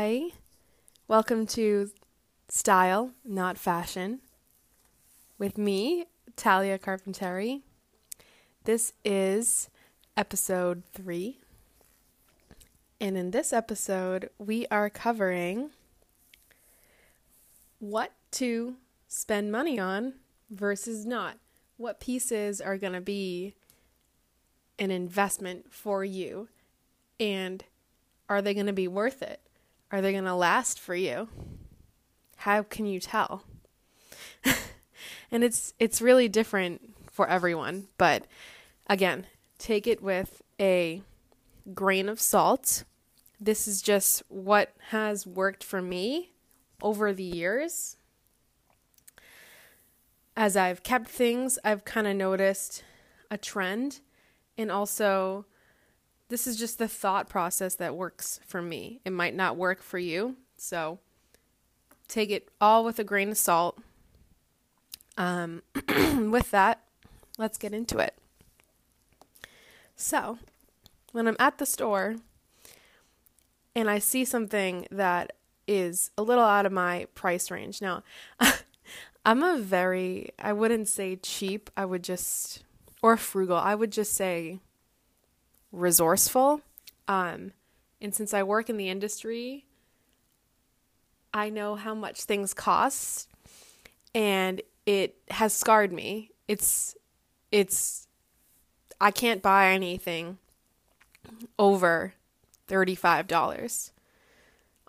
Hi, welcome to Style, Not Fashion, with me, Talia Carpenteri. This is episode 3, and in this episode, we are covering what to spend money on versus not. What pieces are going to be an investment for you, and are they going to be worth it? Are they going to last for you? How can you tell? And it's really different for everyone. But again, take it with a grain of salt. This is just what has worked for me over the years. As I've kept things, I've kind of noticed a trend. And also, this is just the thought process that works for me. It might not work for you, so take it all with a grain of salt. With that, let's get into it. So, when I'm at the store and I see something that is a little out of my price range. Now, I'm I wouldn't say cheap, or frugal, I would just say resourceful. And since I work in the industry, I know how much things cost, and it has scarred me. I can't buy anything over $35,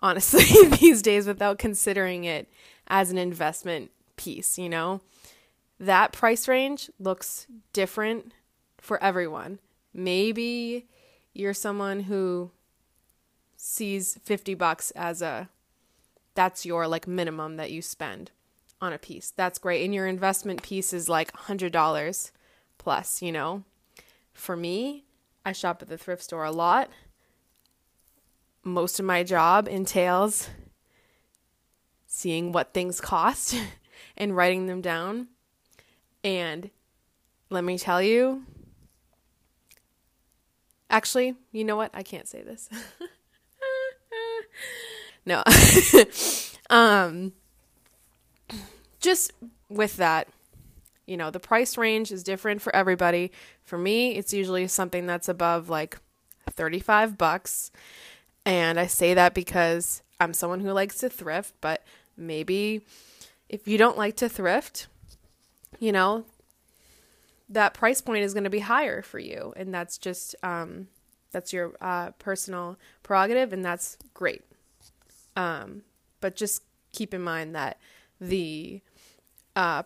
honestly, these days, without considering it as an investment piece, you know? That price range looks different for everyone. Maybe you're someone who sees $50 as that's your like minimum that you spend on a piece. That's great. And your investment piece is like $100 plus, you know. For me, I shop at the thrift store a lot. Most of my job entails seeing what things cost and writing them down. And let me tell you, actually, you know what? I can't say this. No. Just with that, you know, the price range is different for everybody. For me, it's usually something that's above like $35. And I say that because I'm someone who likes to thrift, but maybe if you don't like to thrift, you know, that price point is going to be higher for you. And that's just, that's your personal prerogative, and that's great. But just keep in mind that the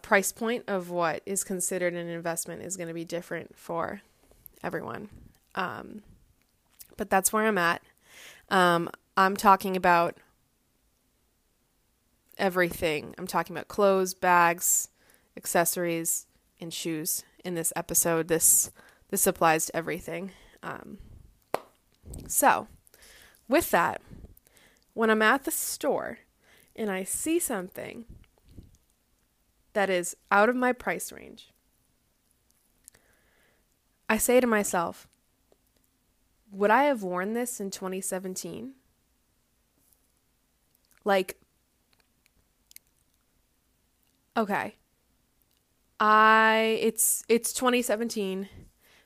price point of what is considered an investment is going to be different for everyone. But that's where I'm at. I'm talking about everything. I'm talking about clothes, bags, accessories, and shoes. In this episode, this applies to everything. So, with that, when I'm at the store and I see something that is out of my price range, I say to myself, would I have worn this in 2017? Like, okay. It's 2017,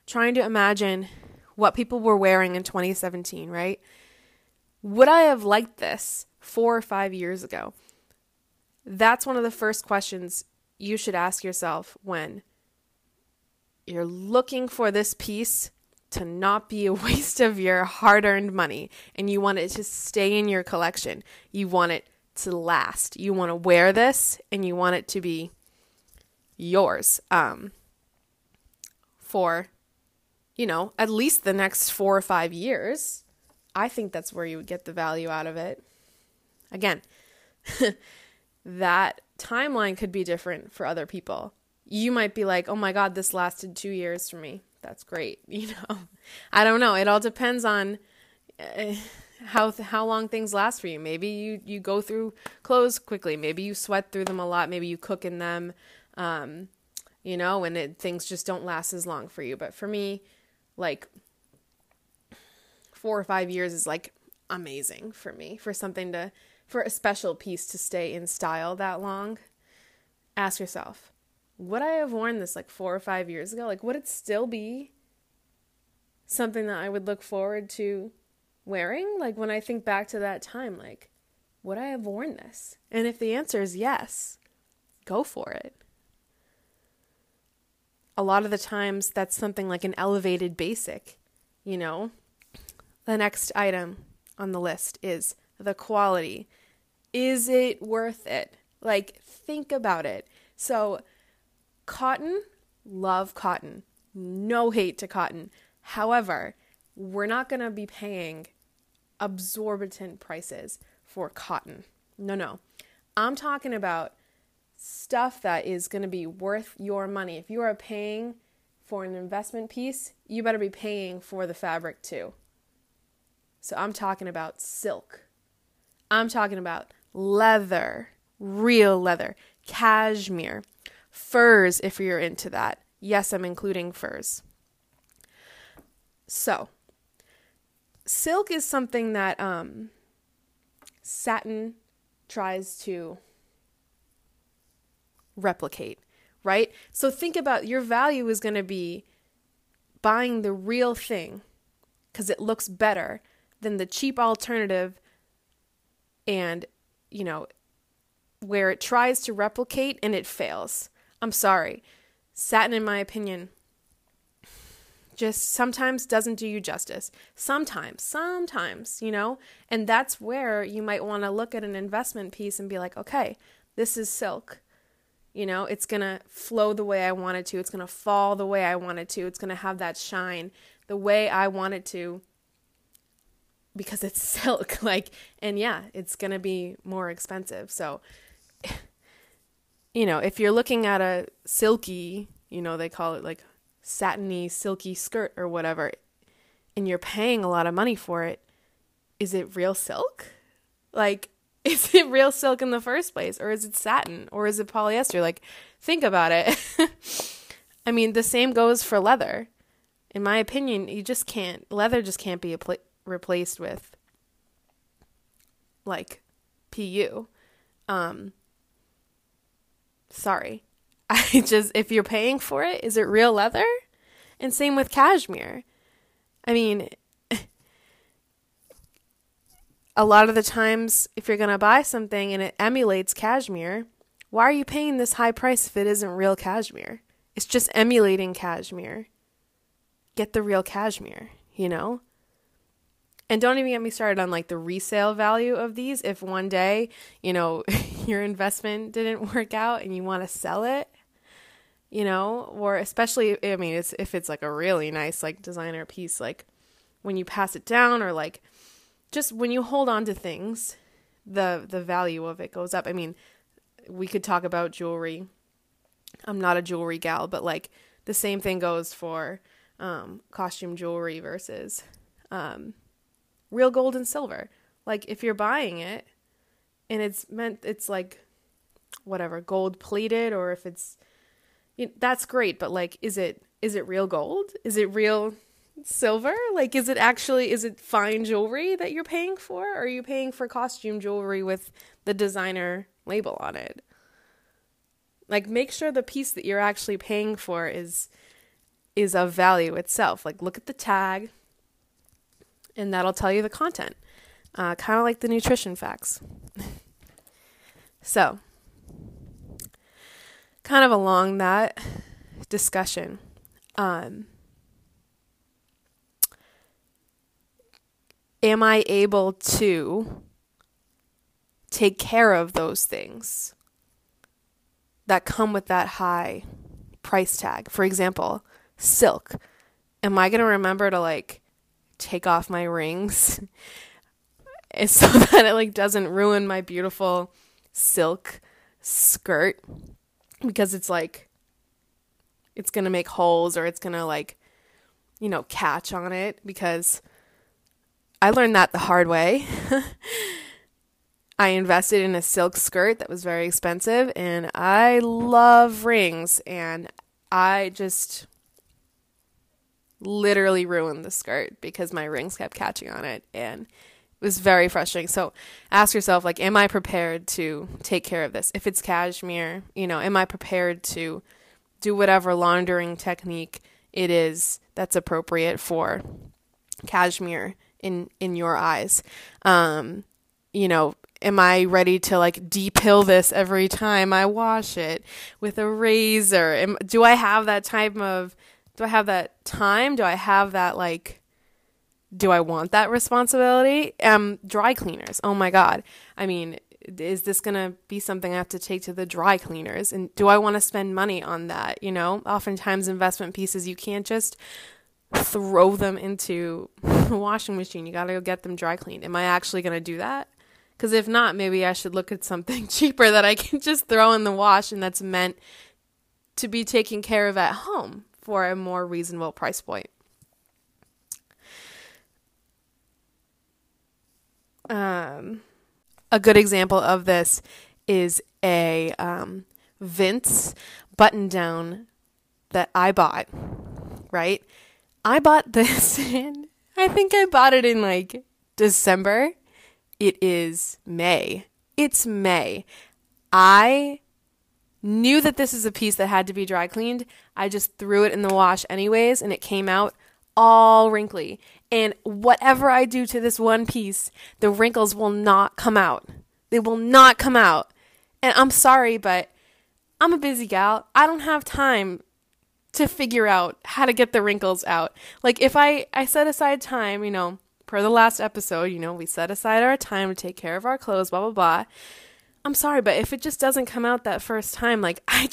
trying to imagine what people were wearing in 2017, right? Would I have liked this 4 or 5 years ago? That's one of the first questions you should ask yourself when you're looking for this piece to not be a waste of your hard-earned money, and you want it to stay in your collection. You want it to last. You want to wear this, and you want it to be yours for, you know, at least the next 4 or 5 years. I think that's where you would get the value out of it. Again, that timeline could be different for other people. You might be like, oh my God, this lasted 2 years for me. That's great. You know, I don't know. It all depends on how long things last for you. Maybe you go through clothes quickly. Maybe you sweat through them a lot. Maybe you cook in them. You know, and things just don't last as long for you. But for me, like 4 or 5 years is like amazing for me, for something to, for a special piece to stay in style that long. Ask yourself, would I have worn this like 4 or 5 years ago? Like, would it still be something that I would look forward to wearing? Like, when I think back to that time, like, would I have worn this? And if the answer is yes, go for it. A lot of the times that's something like an elevated basic, you know? The next item on the list is the quality. Is it worth it? Like, think about it. So cotton, love cotton. No hate to cotton. However, we're not going to be paying exorbitant prices for cotton. No. I'm talking about stuff that is going to be worth your money. If you are paying for an investment piece, you better be paying for the fabric too. So I'm talking about silk. I'm talking about leather, real leather, cashmere, furs if you're into that. Yes, I'm including furs. So silk is something that satin tries to replicate, right? So think about, your value is going to be buying the real thing because it looks better than the cheap alternative, and, you know, where it tries to replicate and it fails. I'm sorry. Satin, in my opinion, just sometimes doesn't do you justice. Sometimes, you know, and that's where you might want to look at an investment piece and be like, okay, this is silk. You know, it's going to flow the way I want it to. It's going to fall the way I want it to. It's going to have that shine the way I want it to because it's silk. Like, and yeah, it's going to be more expensive. So, you know, if you're looking at a silky, you know, they call it like satiny, silky skirt or whatever, and you're paying a lot of money for it, is it real silk? Like, is it real silk in the first place, or is it satin, or is it polyester? Like, think about it. I mean, the same goes for leather. In my opinion, leather just can't be replaced with, like, PU. Sorry. If you're paying for it, is it real leather? And same with cashmere. I mean, a lot of the times, if you're going to buy something and it emulates cashmere, why are you paying this high price if it isn't real cashmere? It's just emulating cashmere. Get the real cashmere, you know? And don't even get me started on, like, the resale value of these. If one day, you know, your investment didn't work out and you want to sell it, you know, or especially, I mean, if it's like a really nice, like, designer piece, like, when you pass it down, or like, just when you hold on to things, the value of it goes up. I mean, we could talk about jewelry. I'm not a jewelry gal, but, like, the same thing goes for costume jewelry versus real gold and silver. Like, if you're buying it and it's like, whatever, gold plated, or if it's, you know, that's great, but, like, is it real gold? Is it real silver? Like, is it fine jewelry that you're paying for? Or are you paying for costume jewelry with the designer label on it? Like, make sure the piece that you're actually paying for is of value itself. Like, look at the tag, and that'll tell you the content. Kind of like the nutrition facts. So, kind of along that discussion, am I able to take care of those things that come with that high price tag? For example, silk. Am I going to remember to, like, take off my rings so that it, like, doesn't ruin my beautiful silk skirt? Because it's, like, it's going to make holes, or it's going to, like, you know, catch on it, because I learned that the hard way. I invested in a silk skirt that was very expensive, and I love rings, and I just literally ruined the skirt because my rings kept catching on it, and was very frustrating. So ask yourself, like, am I prepared to take care of this? If it's cashmere, you know, am I prepared to do whatever laundering technique it is that's appropriate for cashmere in your eyes? You know, am I ready to, like, de-pill this every time I wash it with a razor? Do I have that time? Do I have that, like, do I want that responsibility? Dry cleaners. Oh my God. I mean, is this going to be something I have to take to the dry cleaners? And do I want to spend money on that? You know, oftentimes investment pieces, you can't just throw them into the washing machine. You got to go get them dry cleaned. Am I actually going to do that? Because if not, maybe I should look at something cheaper that I can just throw in the wash and that's meant to be taken care of at home for a more reasonable price point. A good example of this is a Vince button-down that I bought, right? I bought this in, I think I bought it in like December. It is May. It's May. I knew that this is a piece that had to be dry cleaned. I just threw it in the wash anyways, and it came out all wrinkly. And whatever I do to this one piece, the wrinkles will not come out. They will not come out. And I'm sorry, but I'm a busy gal. I don't have time to figure out how to get the wrinkles out. Like, if I set aside time, you know, per the last episode, you know, we set aside our time to take care of our clothes, blah, blah, blah. I'm sorry, but if it just doesn't come out that first time, like, I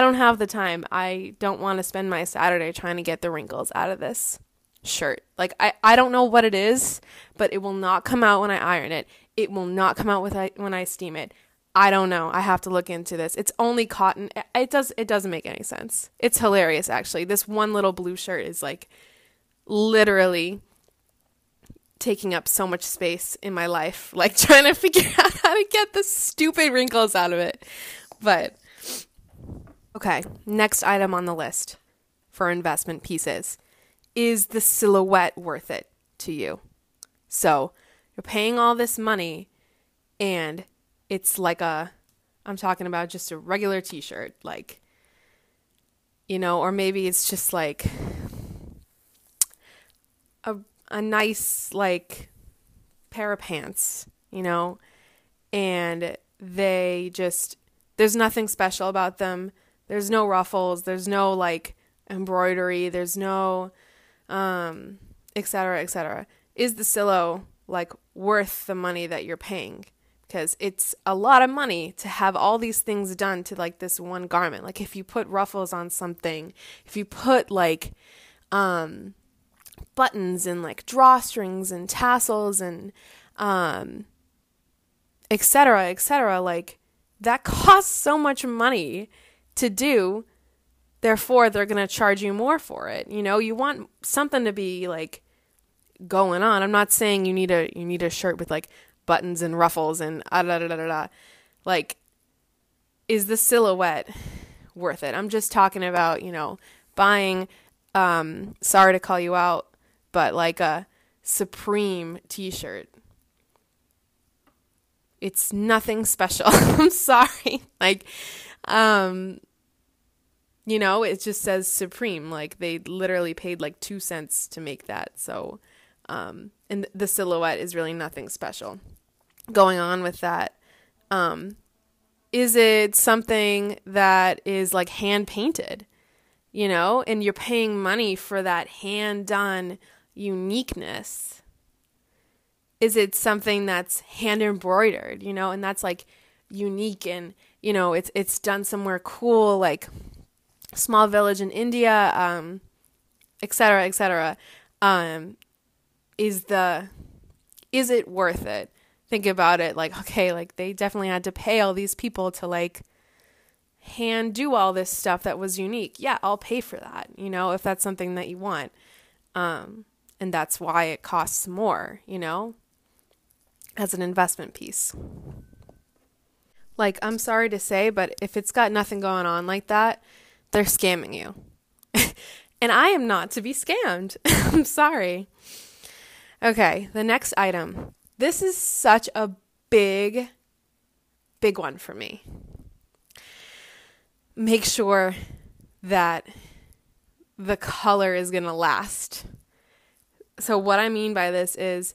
don't have the time. I don't want to spend my Saturday trying to get the wrinkles out of this shirt. Like, I don't know what it is, but it will not come out when I iron it. It will not come out when I steam it. I don't know. I have to look into this. It's only cotton. It doesn't make any sense. It's hilarious, actually. This one little blue shirt is, like, literally taking up so much space in my life, like, trying to figure out how to get the stupid wrinkles out of it. But okay, next item on the list for investment pieces is the silhouette worth it to you? So you're paying all this money and it's like I'm talking about just a regular t-shirt, like, you know, or maybe it's just like a nice, like, pair of pants, you know, and there's nothing special about them. There's no ruffles. There's no, like, embroidery. There's no, et cetera, et cetera. Is the Silo, like, worth the money that you're paying? Because it's a lot of money to have all these things done to, like, this one garment. Like, if you put ruffles on something, if you put, like, buttons and, like, drawstrings and tassels and et cetera, et cetera, like, that costs so much money to do. Therefore, they're going to charge you more for it. You know, you want something to be, like, going on. I'm not saying you need a shirt with, like, buttons and ruffles and like, is the silhouette worth it? I'm just talking about, you know, buying sorry to call you out, but, like, a Supreme t-shirt. It's nothing special. I'm sorry. Like, you know, it just says Supreme. Like, they literally paid, like, 2 cents to make that. So, and the silhouette is really nothing special going on with that. Is it something that is, like, hand painted? You know, and you're paying money for that hand-done uniqueness. Is it something that's hand-embroidered, you know, and that's, like, unique and, you know, it's done somewhere cool, like, small village in India, et cetera, et cetera. Is it worth it? Think about it, like, okay, like, they definitely had to pay all these people to, like, hand do all this stuff that was unique. Yeah, I'll pay for that, you know, if that's something that you want. And that's why it costs more, you know, as an investment piece. Like, I'm sorry to say, but if it's got nothing going on like that, they're scamming you. And I am not to be scammed. I'm sorry. Okay, the next item. This is such a big one for me. Make sure that the color is going to last. So what I mean by this is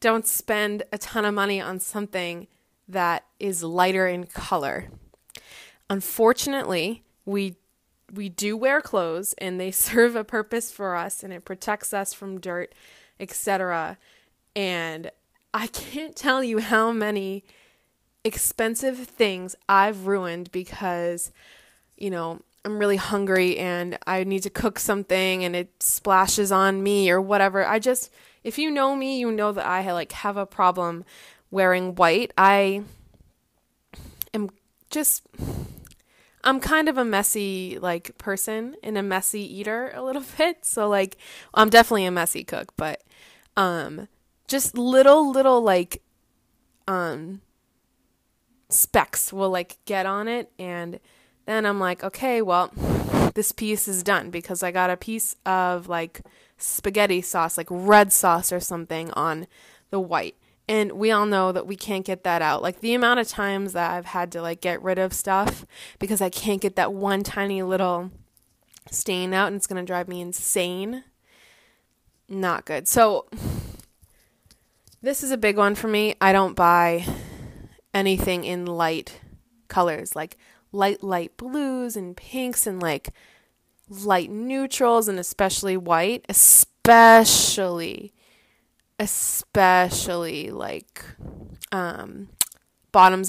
don't spend a ton of money on something that is lighter in color. Unfortunately, we do wear clothes and they serve a purpose for us and it protects us from dirt, etc. And I can't tell you how many expensive things I've ruined because, you know, I'm really hungry and I need to cook something and it splashes on me or whatever. If you know me, you know that I have a problem wearing white. I'm kind of a messy person and a messy eater a little bit. So I'm definitely a messy cook, but just little specks will get on it and then I'm like, okay, well, this piece is done because I got a piece of spaghetti sauce, red sauce or something on the white. And we all know that we can't get that out. The amount of times that I've had to get rid of stuff because I can't get that one tiny little stain out and it's going to drive me insane. Not good. So this is a big one for me. I don't buy anything in light colors light blues and pinks and light neutrals and especially white, especially bottoms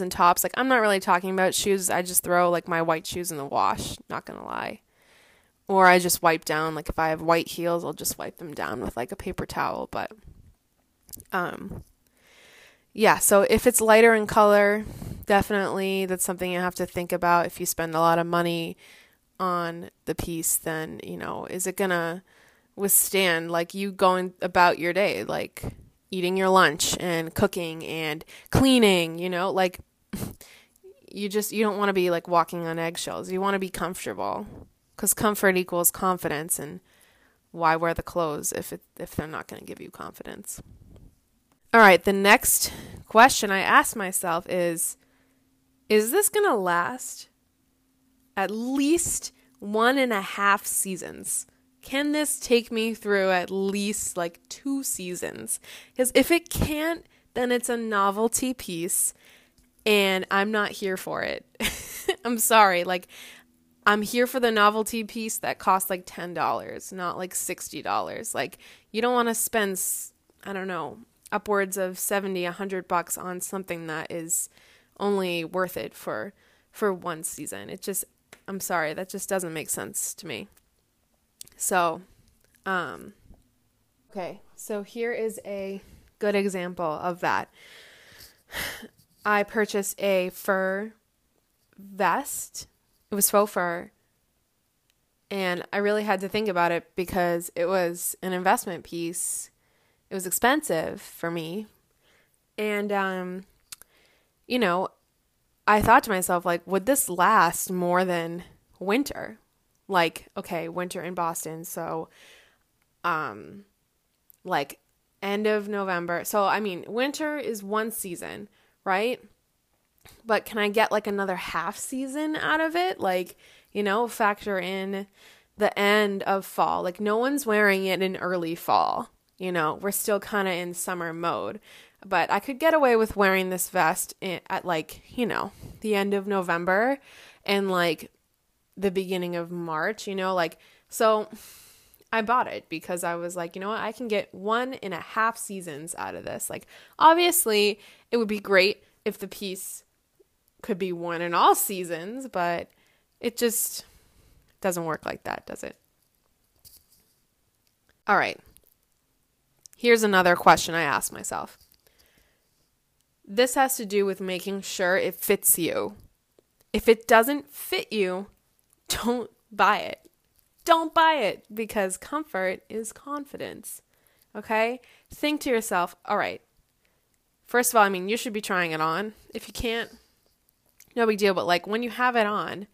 and tops. I'm not really talking about shoes. I just throw my white shoes in the wash, not gonna lie. Or I just wipe down, if I have white heels, I'll just wipe them down with a paper towel. But yeah, so if it's lighter in color, definitely that's something you have to think about. If you spend a lot of money on the piece, then, is it going to withstand you going about your day, eating your lunch and cooking and cleaning, you don't want to be walking on eggshells. You want to be comfortable because comfort equals confidence. And why wear the clothes if they're not going to give you confidence? All right, the next question I ask myself is this going to last at least 1.5 seasons? Can this take me through at least 2 seasons? Because if it can't, then it's a novelty piece and I'm not here for it. I'm sorry. I'm here for the novelty piece that costs $10, not $60. You don't want to spend, I don't know, upwards of $70, $100 on something that is only worth it for one season. It just, I'm sorry, that just doesn't make sense to me. So, okay. So here is a good example of that. I purchased a fur vest. It was faux fur. And I really had to think about it because it was an investment piece. It was expensive for me. And, I thought to myself, would this last more than winter? Okay, winter in Boston. So, end of November. So, I mean, winter is one season, right? But can I get another half season out of it? Factor in the end of fall. No one's wearing it in early fall. We're still kind of in summer mode, but I could get away with wearing this vest at the end of November and the beginning of March, so I bought it because I was like, you know what, I can get 1.5 seasons out of this. Obviously it would be great if the piece could be worn in all seasons, but it just doesn't work like that, does it? All right. Here's another question I asked myself. This has to do with making sure it fits you. If it doesn't fit you, don't buy it. Don't buy it because comfort is confidence. Okay? Think to yourself, all right, first of all, you should be trying it on. If you can't, no big deal. But when you have it on,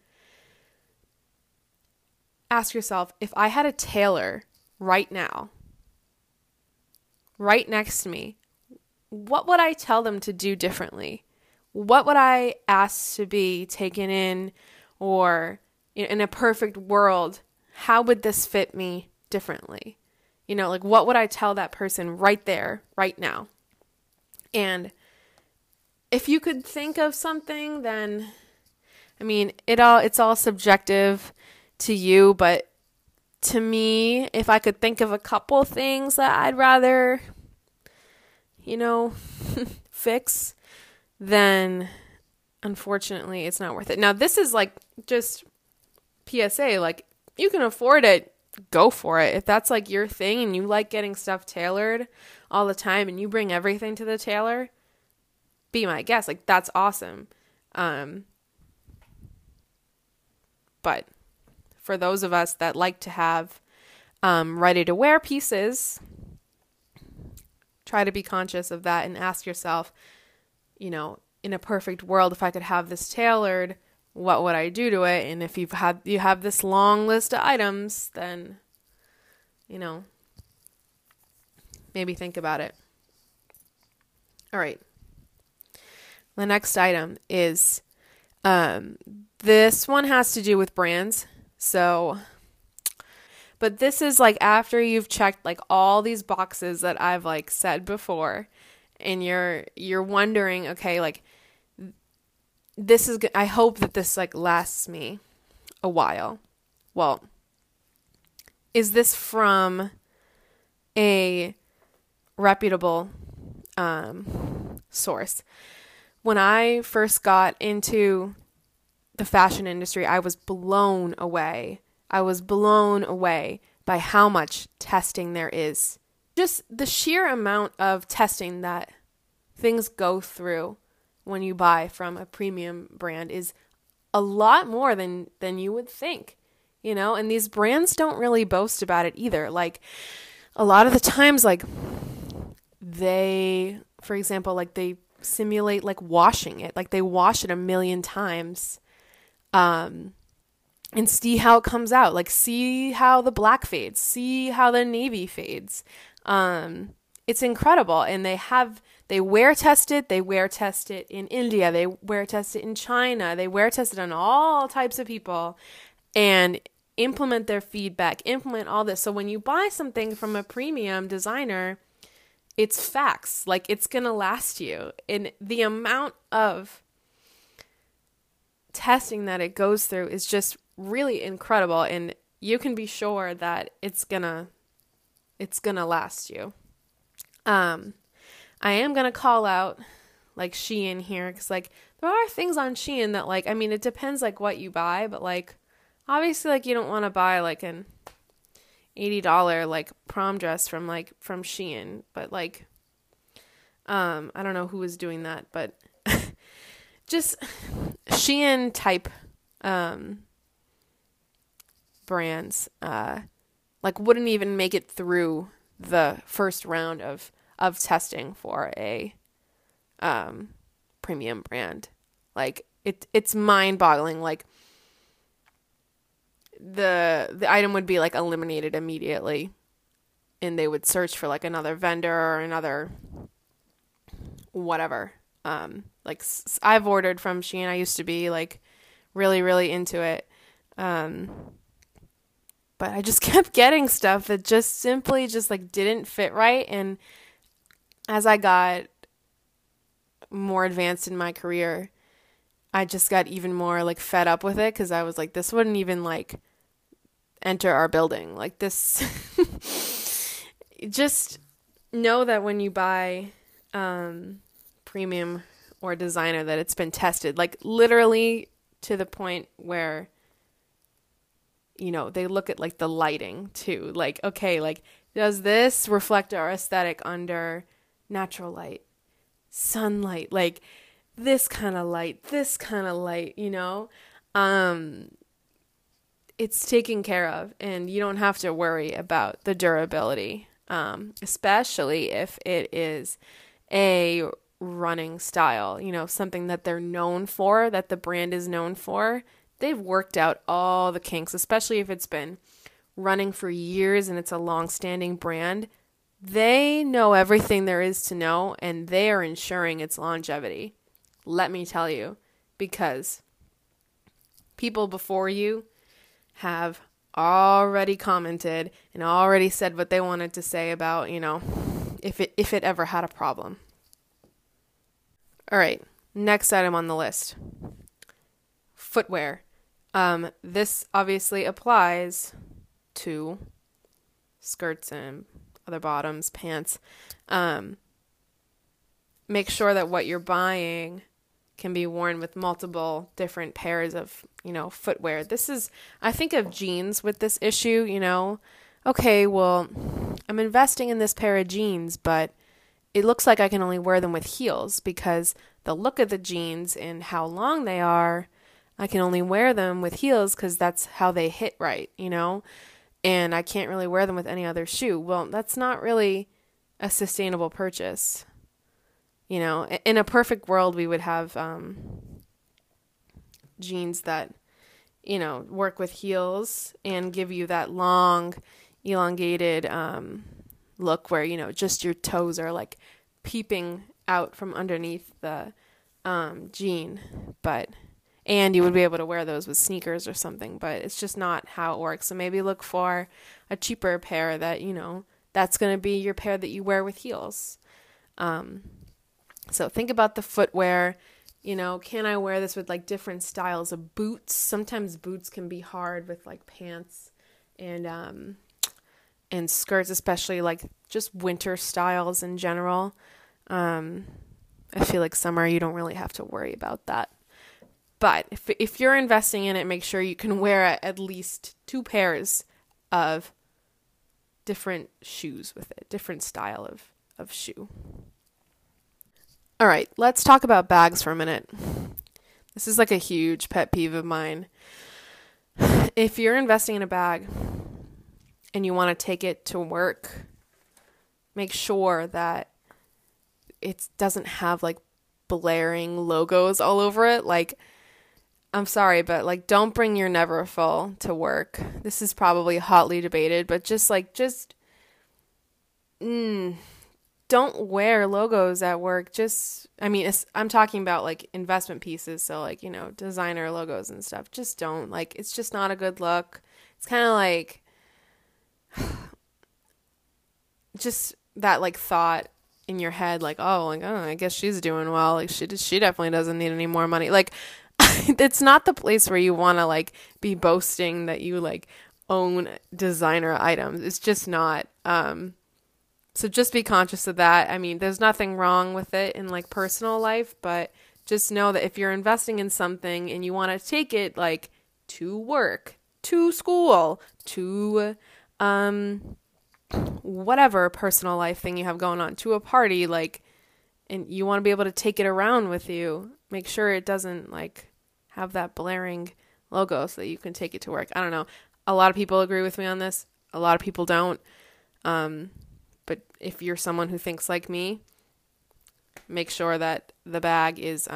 ask yourself, if I had a tailor right now, right next to me, what would I tell them to do differently? What would I ask to be taken in, or in a perfect world, how would this fit me differently? You know, like, what would I tell that person right there, right now? And if you could think of something, then, I mean, it's all subjective to you, but to me, if I could think of a couple things that I'd rather, fix, then unfortunately it's not worth it. Now, this is like just PSA, like, you can afford it. Go for it. If that's like your thing and you like getting stuff tailored all the time and you bring everything to the tailor, be my guest. Like, that's awesome. But for those of us that like to have ready to wear pieces, try to be conscious of that and ask yourself, in a perfect world, if I could have this tailored, what would I do to it? And if you have this long list of items, then, maybe think about it. All right. The next item is, this one has to do with brands. So, but this is like after you've checked like all these boxes that I've like said before, and you're wondering, okay, like, this is good. I hope that this like lasts me a while. Well, is this from a reputable source? When I first got into the fashion industry, I was blown away. I was blown away by how much testing there is. Just the sheer amount of testing that things go through when you buy from a premium brand is a lot more than you would think, and these brands don't really boast about it either. Like, a lot of the times, like, they, for example, like, they simulate like washing it, like they wash it 1,000,000 times, and see how it comes out, like see how the black fades, see how the navy fades. It's incredible. And they wear test it. They wear test it in India. They wear test it in China. They wear test it on all types of people and implement their feedback, implement all this. So when you buy something from a premium designer, it's facts. Like, it's going to last you. And the amount of testing that it goes through is just really incredible. And you can be sure that it's going to last you. I am going to call out like Shein here, because like there are things on Shein that, like, I mean, it depends like what you buy, but like obviously like you don't want to buy like an $80 like prom dress from Shein, but like I don't know who was doing that, but just Shein type brands like wouldn't even make it through the first round of testing for a premium brand. Like, it's mind-boggling. Like, the item would be like eliminated immediately, and they would search for like another vendor or another whatever. Like, I've ordered from Shein. I used to be like really, really into it. But I just kept getting stuff that just simply just like didn't fit right. And as I got more advanced in my career, I just got even more like fed up with it, because I was like, this wouldn't even like enter our building. Like, this, just know that when you buy premium or designer, that it's been tested, like literally to the point where, they look at like the lighting too. Like, okay, like, does this reflect our aesthetic under natural light, sunlight, like this kind of light, it's taken care of, and you don't have to worry about the durability, especially if it is a running style, something that they're known for, that the brand is known for. They've worked out all the kinks, especially if it's been running for years and it's a long-standing brand. They know everything there is to know, and they are ensuring its longevity. Let me tell you, because people before you have already commented and already said what they wanted to say about, you know, if it ever had a problem. All right, next item on the list. Footwear. This obviously applies to skirts and other bottoms, pants. Make sure that what you're buying can be worn with multiple different pairs of, you know, footwear. This is, I think of jeans with this issue, you know, okay, well, I'm investing in this pair of jeans, but it looks like I can only wear them with heels because the look of the jeans and how long they are, I can only wear them with heels because that's how they hit right, you know, and I can't really wear them with any other shoe. Well, that's not really a sustainable purchase. You know, in a perfect world, we would have jeans that, you know, work with heels and give you that long, elongated look where, you know, just your toes are like peeping out from underneath the jean. And you would be able to wear those with sneakers or something, but it's just not how it works. So maybe look for a cheaper pair that, you know, that's going to be your pair that you wear with heels. So think about the footwear, you know, can I wear this with like different styles of boots? Sometimes boots can be hard with like pants and skirts, especially like just winter styles in general. I feel like summer, you don't really have to worry about that. But if you're investing in it, make sure you can wear at least two pairs of different shoes with it, different style of shoe. All right, let's talk about bags for a minute. This is like a huge pet peeve of mine. If you're investing in a bag and you want to take it to work, make sure that it doesn't have like blaring logos all over it. Like, I'm sorry, but like, don't bring your Neverfull to work. This is probably hotly debated, but don't wear logos at work. I'm talking about like investment pieces. So like, you know, designer logos and stuff. Just don't, like, it's just not a good look. It's kind of like just that like thought in your head, like, oh, I guess she's doing well. Like she definitely doesn't need any more money. Like it's not the place where you want to like be boasting that you like own designer items. It's just not, so just be conscious of that. I mean, there's nothing wrong with it in like personal life, but just know that if you're investing in something and you want to take it like to work, to school, to whatever personal life thing you have going on, to a party, like, and you want to be able to take it around with you, make sure it doesn't like have that blaring logo so that you can take it to work. I don't know. A lot of people agree with me on this. A lot of people don't. But if you're someone who thinks like me, make sure that the bag is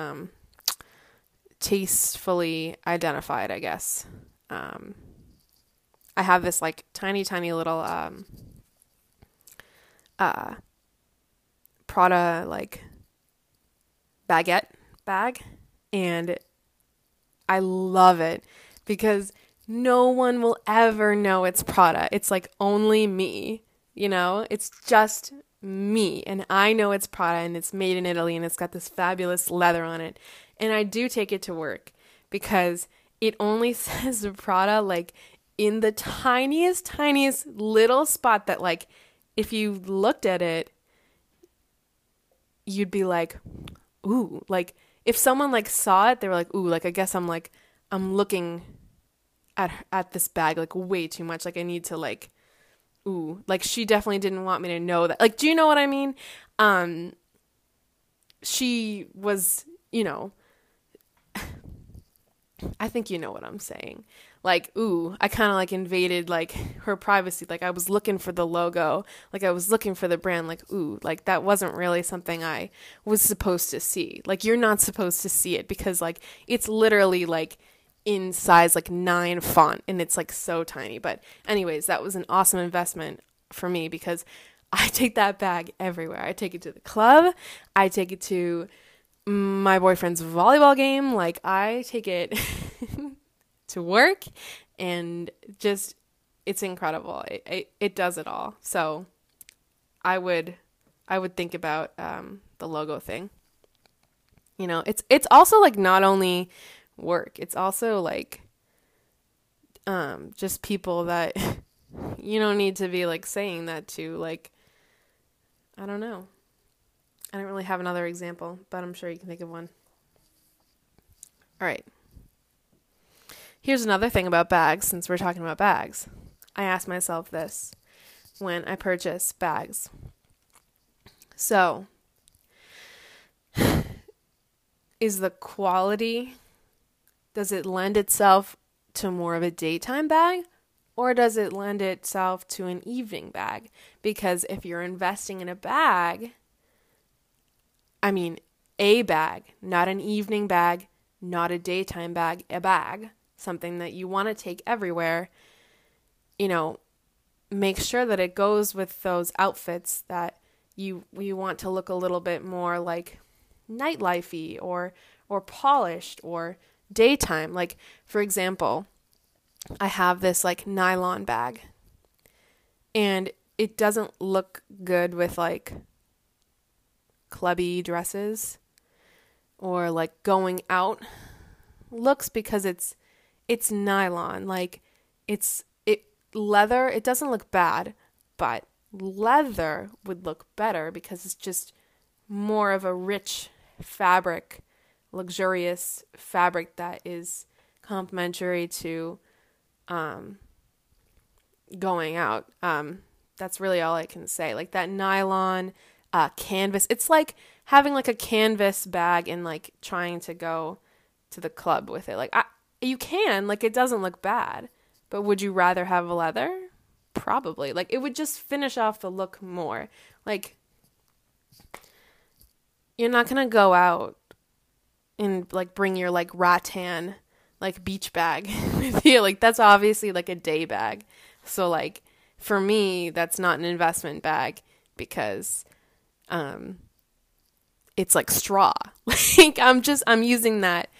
tastefully identified, I guess. I have this like tiny little Prada like baguette bag, and I love it because no one will ever know it's Prada. It's like only me. You know, it's just me, and I know it's Prada, and it's made in Italy, and it's got this fabulous leather on it, and I do take it to work because it only says Prada, like, in the tiniest little spot that, like, if you looked at it, you'd be like, ooh, like, if someone, like, saw it, they were like, ooh, like, I guess I'm, like, I'm looking at this bag, like, way too much, like, I need to, like, ooh, like she definitely didn't want me to know that. Like, do you know what I mean? She was, you know, I think you know what I'm saying. Like, ooh, I kind of like invaded like her privacy. Like I was looking for the logo. Like I was looking for the brand. Like, ooh, like that wasn't really something I was supposed to see. Like you're not supposed to see it because like it's literally like in size like 9 font, and it's like so tiny. But anyways, that was an awesome investment for me because I take that bag everywhere. I take it to the club. I take it to my boyfriend's volleyball game. Like, I take it to work, and just, it's incredible. It does it all. So I would think about the logo thing. You know, it's also like not only work, it's also like just people that you don't need to be like saying that to. Like, I don't know. I don't really have another example, but I'm sure you can think of one. All right. Here's another thing about bags, since we're talking about bags. I ask myself this when I purchase bags. So, is the quality, does it lend itself to more of a daytime bag, or does it lend itself to an evening bag? Because if you're investing in a bag, I mean, a bag, not an evening bag, not a daytime bag, a bag, something that you want to take everywhere, you know, make sure that it goes with those outfits that you want to look a little bit more like nightlifey or polished or daytime. Like, for example, I have this like nylon bag, and it doesn't look good with like clubby dresses or like going out looks, because it's nylon. Like, it's leather. It doesn't look bad, but leather would look better because it's just more of a rich fabric, luxurious fabric that is complementary to going out. That's really all I can say. Like that nylon canvas, it's like having like a canvas bag and like trying to go to the club with it. Like, you can, like, it doesn't look bad, but would you rather have a leather? Probably. Like, it would just finish off the look more. Like, you're not going to go out and, like, bring your, like, rattan, like, beach bag with you. Like, that's obviously, like, a day bag. So, like, for me, that's not an investment bag because it's, like, straw. Like, I'm using that.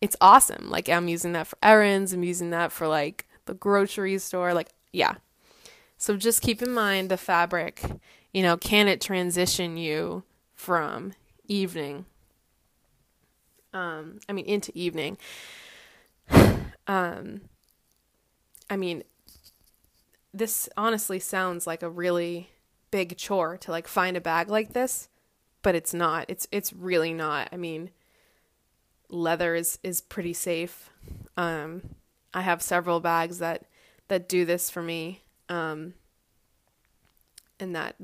It's awesome. Like, I'm using that for errands. I'm using that for, like, the grocery store. Like, yeah. So just keep in mind the fabric, you know, can it transition you from evening, into evening. I mean, this honestly sounds like a really big chore to like find a bag like this, but it's not. It's really not. I mean, leather is pretty safe. I have several bags that do this for me. And that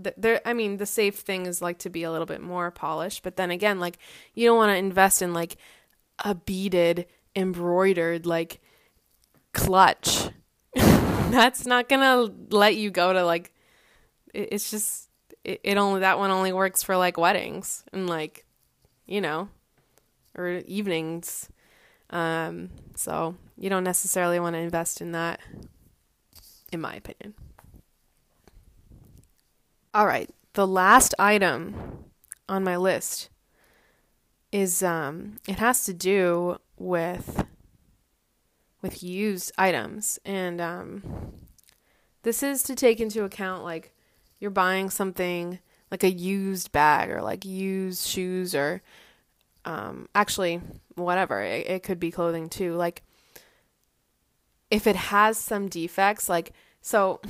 I mean, the safe thing is like to be a little bit more polished, but then again, like, you don't want to invest in like a beaded, embroidered, like, clutch. That's not gonna let you go to like, it's just, that one only works for like weddings and like, you know, or evenings. So you don't necessarily want to invest in that, in my opinion. All right, the last item on my list is it has to do with used items, and this is to take into account like you're buying something like a used bag or like used shoes or actually whatever. It could be clothing too. Like, if it has some defects, like, so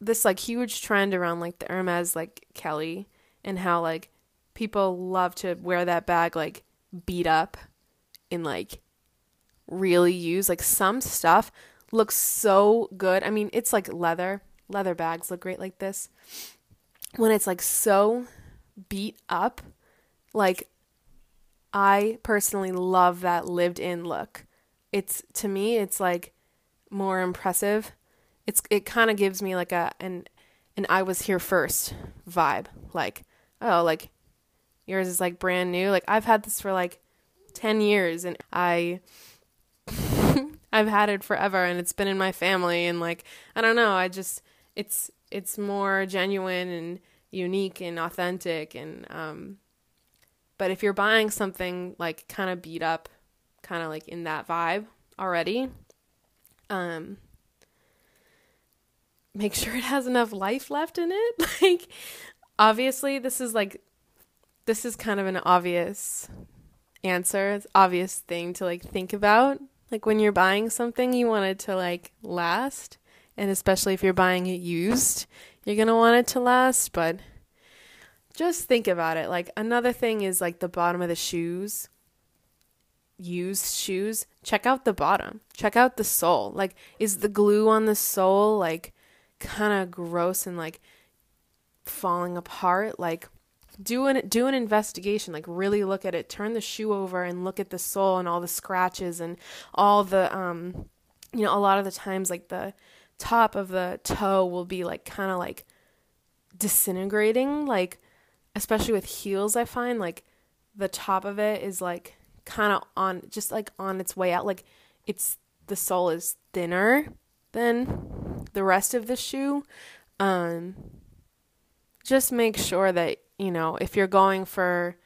this like huge trend around like the Hermès, like Kelly, and how like people love to wear that bag like beat up and like really used. Like, some stuff looks so good. I mean, it's like leather bags look great like this. When it's like so beat up, like, I personally love that lived in look. It's, to me, it's like more impressive. It kind of gives me like an I was here first vibe. Like, oh, like yours is like brand new. Like, I've had this for like 10 years and I've had it forever and it's been in my family, and like, I don't know, I just, it's more genuine and unique and authentic. And but if you're buying something like kind of beat up, kind of like in that vibe already, make sure it has enough life left in it. Like, obviously this is kind of an obvious answer. It's an obvious thing to like think about. Like, when you're buying something, you want it to like last. And especially if you're buying it used, you're going to want it to last. But just think about it. Like, another thing is like the bottom of the shoes, used shoes. Check out the bottom. Check out the sole. Like, is the glue on the sole like kind of gross and like falling apart? Like, do an investigation. Like, really look at it. Turn the shoe over and look at the sole and all the scratches and all the, you know, a lot of the times like the top of the toe will be like kind of like disintegrating, like especially with heels, I find like the top of it is like kind of on, just like on its way out, like it's, the sole is thinner than the rest of the shoe. Just make sure that, you know, if you're going for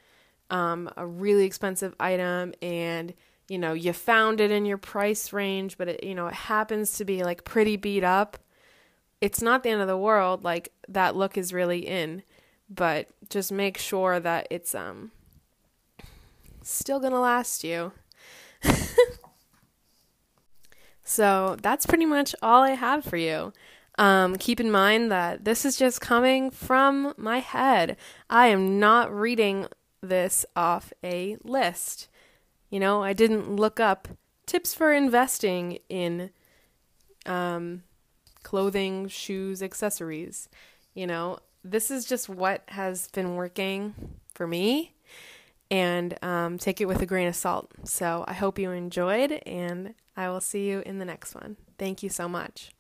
a really expensive item and you know, you found it in your price range, but it, you know, it happens to be like pretty beat up, it's not the end of the world. Like, that look is really in, but just make sure that it's, still gonna last you. So that's pretty much all I have for you. Keep in mind that this is just coming from my head. I am not reading this off a list. You know, I didn't look up tips for investing in clothing, shoes, accessories. You know, this is just what has been working for me, and take it with a grain of salt. So I hope you enjoyed, and I will see you in the next one. Thank you so much.